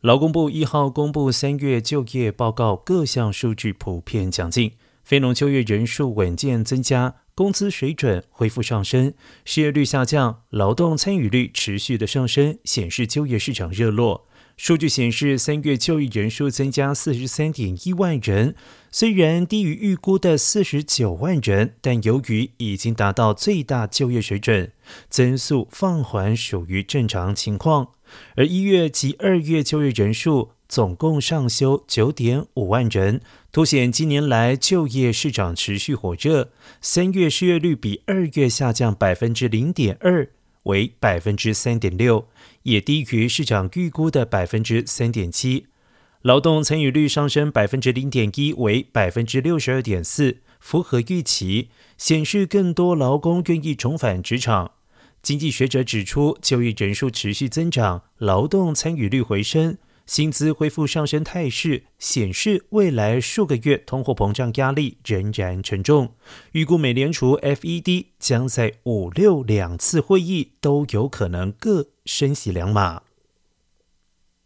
劳工部1号公布3月就业报告，各项数据普遍强劲，非农就业人数稳健增加，工资水准恢复上升，失业率下降，劳动参与率持续的上升，显示就业市场热络。数据显示3月就业人数增加 43.1 万人，虽然低于预估的49万人，但由于已经达到最大就业水准，增速放缓属于正常情况。而1月及2月就业人数总共上修 9.5 万人，凸显今年来就业市场持续火热。3月失业率比2月下降 0.2%， 为 3.6%， 也低于市场预估的 3.7%。 劳动参与率上升 0.1%， 为 62.4%， 符合预期，显示更多劳工愿意重返职场。经济学者指出，就业人数持续增长，劳动参与率回升，薪资恢复上升态势，显示未来数个月通货膨胀压力仍然沉重。预估美联储 FED 将在5、6两次会议都有可能各升息2码。